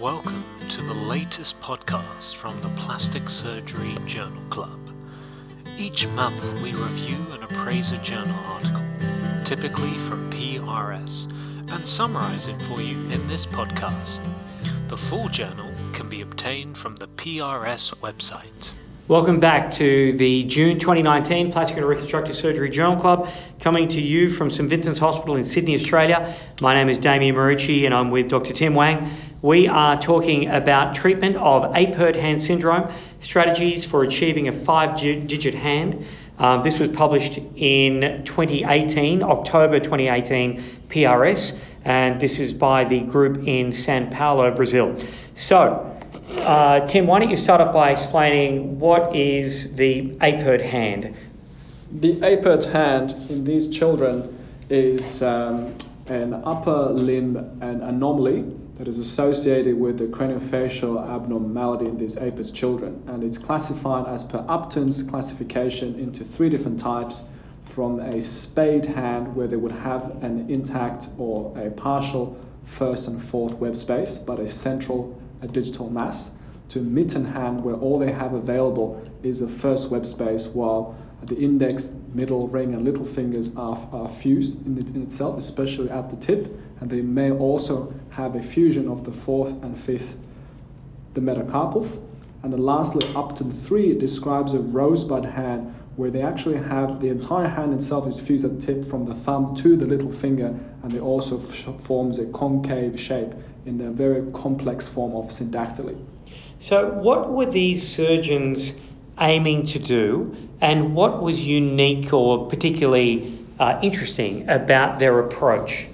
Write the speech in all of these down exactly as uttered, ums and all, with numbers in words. Welcome to the latest podcast from the Plastic Surgery Journal Club. Each month we review and appraise a journal article, typically from P R S, and summarize it for you in this podcast. The full journal can be obtained from the P R S website. Welcome back to the June twenty nineteen Plastic and Reconstructive Surgery Journal Club, coming to you from St Vincent's Hospital in Sydney, Australia. My name is Damien Marucci and I'm with Doctor Tim Wang. We are talking about treatment of Apert Hand Syndrome, strategies for achieving a five-digit hand. Um, this was published in twenty eighteen, October twenty eighteen, P R S, and this is by the group in São Paulo, Brazil. So, Uh, Tim, why don't you start off by explaining what is the Apert hand? The Apert hand in these children is um, an upper limb an anomaly that is associated with the craniofacial abnormality in these Apert children, and it's classified as per Upton's classification into three different types, from a spade hand where they would have an intact or a partial first and fourth web space but a central a digital mass, to mitten hand where all they have available is the first web space while the index, middle, ring and little fingers are, are fused in, it, in itself, especially at the tip, and they may also have a fusion of the fourth and fifth, the metacarpals. And then lastly, Upton three describes a rosebud hand where they actually have the entire hand itself is fused at the tip from the thumb to the little finger, and it also f- forms a concave shape in a very complex form of syndactyly. So what were these surgeons aiming to do, and what was unique or particularly uh, interesting about their approach?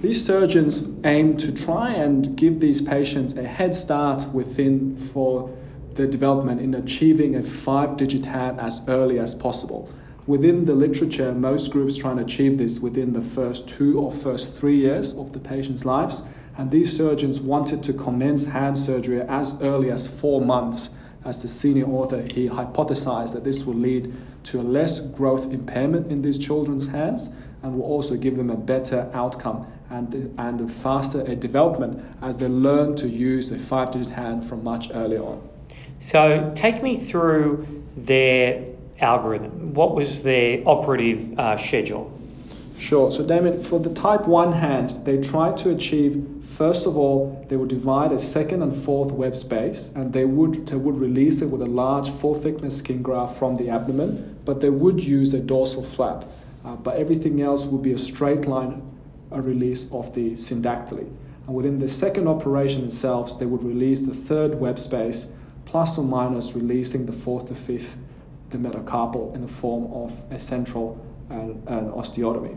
These surgeons aimed to try and give these patients a head start within for the development in achieving a five-digit hand as early as possible. Within the literature, most groups try and achieve this within the first two or first three years of the patient's lives, and these surgeons wanted to commence hand surgery as early as four months. As the senior author, he hypothesized that this will lead to a less growth impairment in these children's hands and will also give them a better outcome and, and a faster a development as they learn to use a five-digit hand from much earlier on. So take me through their algorithm. What was their operative uh, schedule? Sure. So, Damien, for the type one hand, they tried to achieve, first of all, they would divide a second and fourth web space, and they would, they would release it with a large full-thickness skin graft from the abdomen, but they would use a dorsal flap. Uh, but everything else would be a straight line a release of the syndactyly. And within the second operation itself, they would release the third web space, plus or minus releasing the fourth to fifth, the metacarpal, in the form of a central and an osteotomy.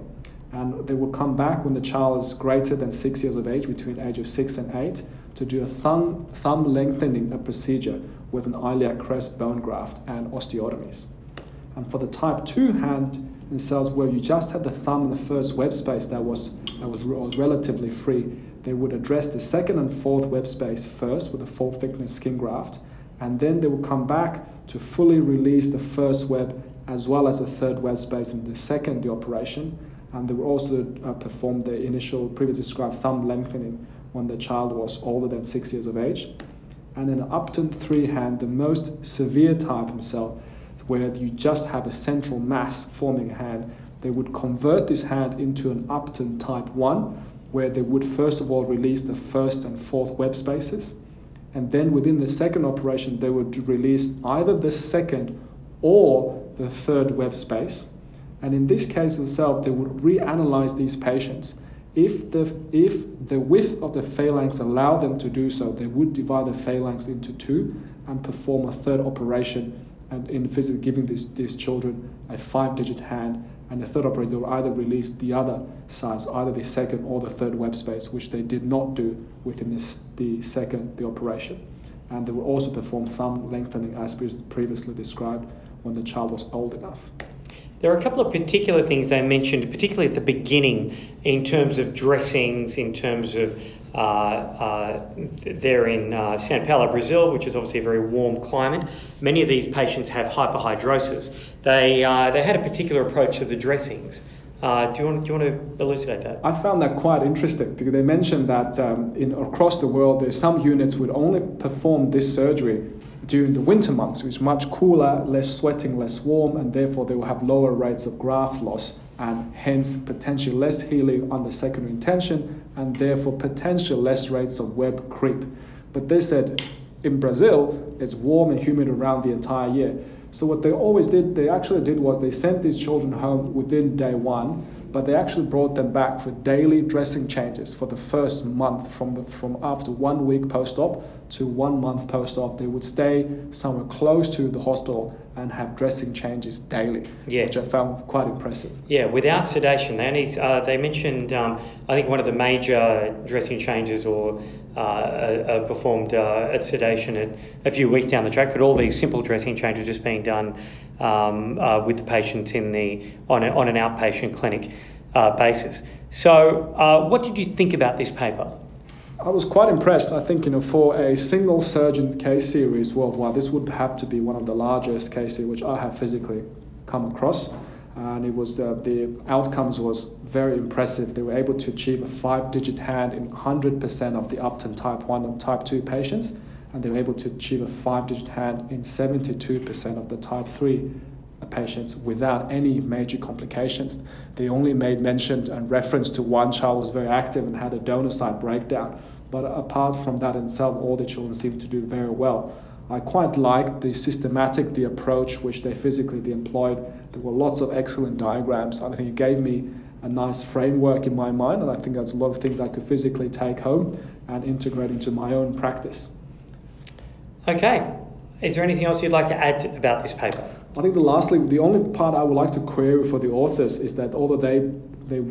And they will come back when the child is greater than six years of age, between age of six and eight, to do a thumb thumb lengthening a procedure with an iliac crest bone graft and osteotomies. And for the type two hand themselves, where you just had the thumb in the first web space that was that was re- relatively free, they would address the second and fourth web space first with a full thickness skin graft, and then they will come back to fully release the first web as well as the third web space in the second the operation. And they would also uh, perform the initial previously described thumb lengthening when the child was older than six years of age. And in Upton three hand, the most severe type himself, where you just have a central mass forming hand, they would convert this hand into an Upton type one, where they would first of all release the first and fourth web spaces. And then within the second operation, they would release either the second or the third web space. And in this case itself, they would reanalyze these patients. If the, if the width of the phalanx allowed them to do so, they would divide the phalanx into two and perform a third operation, and in physically giving these, these children a five-digit hand. And the third operation will either release the other sides, either the second or the third web space, which they did not do within this, the second the operation. And they will also perform thumb lengthening as previously described when the child was old enough. There are a couple of particular things they mentioned, particularly at the beginning, in terms of dressings, in terms of uh, uh, they're in uh, São Paulo, Brazil, which is obviously a very warm climate. Many of these patients have hyperhidrosis. They uh, they had a particular approach to the dressings. Uh, do you want do you want to elucidate that? I found that quite interesting because they mentioned that um, in across the world, there's some units would only perform this surgery during the winter months, which is much cooler, less sweating, less warm, and therefore they will have lower rates of graft loss and hence potentially less healing under secondary tension and therefore potentially less rates of web creep. But they said in Brazil, it's warm and humid around the entire year. So what they always did, they actually did was they sent these children home within day one, but they actually brought them back for daily dressing changes for the first month from the, from after one week post-op to one month post-op. They would stay somewhere close to the hospital and have dressing changes daily, yes. Which I found quite impressive. Yeah, without sedation. They only, uh, they mentioned, um, I think one of the major dressing changes or uh, uh, performed uh, at sedation at a few weeks down the track, but all these simple dressing changes just being done um, uh, with the patients in the on, a, on an outpatient clinic uh, basis. So uh, what did you think about this paper? I was quite impressed. I think, you know, for a single surgeon case series worldwide, this would have to be one of the largest cases which I have physically come across. And it was uh, the outcomes was very impressive. They were able to achieve a five-digit hand in one hundred percent of the Upton type one and type two patients, and they were able to achieve a five-digit hand in seventy-two percent of the type three patients without any major complications. They only made mention and reference to one child was very active and had a donor site breakdown. But apart from that itself, all the children seemed to do very well. I quite liked the systematic, the approach which they physically they employed. There were lots of excellent diagrams. I think it gave me a nice framework in my mind, and I think that's a lot of things I could physically take home and integrate into my own practice. Okay. Is there anything else you'd like to add about this paper? I think the lastly, the only part I would like to query for the authors is that although they they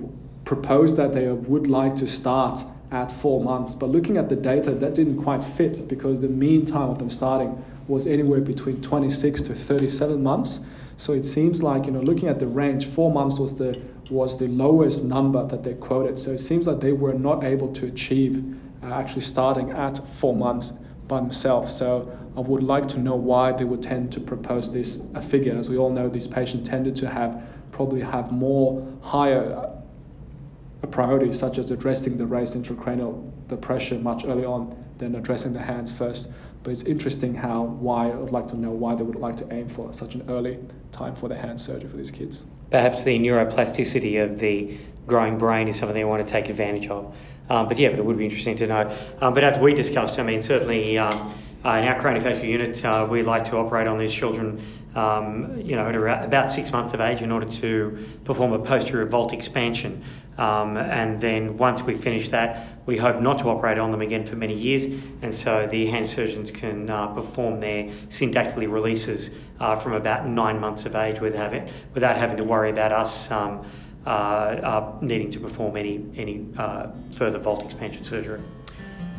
proposed that they would like to start at four months, but looking at the data, that didn't quite fit because the mean time of them starting was anywhere between twenty-six to thirty-seven months. So it seems like, you know, looking at the range, four months was the was the lowest number that they quoted. So it seems like they were not able to achieve uh, actually starting at four months by themselves. So I would like to know why they would tend to propose this a figure. As we all know, these patients tended to have probably have more higher priorities, such as addressing the raised intracranial the pressure much earlier on than addressing the hands first. But it's interesting how why I would like to know why they would like to aim for such an early time for the hand surgery for these kids. Perhaps the neuroplasticity of the growing brain is something they want to take advantage of. Um, but yeah, but it would be interesting to know. Um, but as we discussed, I mean, certainly. Um, Uh, in our craniofacial unit, uh, we like to operate on these children, um, you know, at around, about six months of age in order to perform a posterior vault expansion. Um, and then once we finish that, we hope not to operate on them again for many years. And so the hand surgeons can uh, perform their syndactyly releases uh, from about nine months of age without having, without having to worry about us um, uh, uh, needing to perform any, any uh, further vault expansion surgery.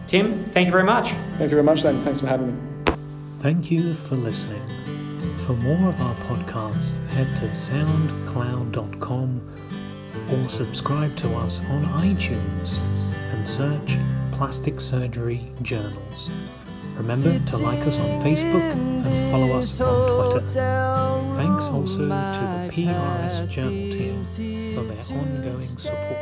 Tim, thank you very much. Thank you very much, Dan. Thanks for having me. Thank you for listening. For more of our podcasts, head to soundcloud dot com or subscribe to us on iTunes and search Plastic Surgery Journals. Remember to like us on Facebook and follow us on Twitter. Thanks also to the P R S Journal team for their ongoing support.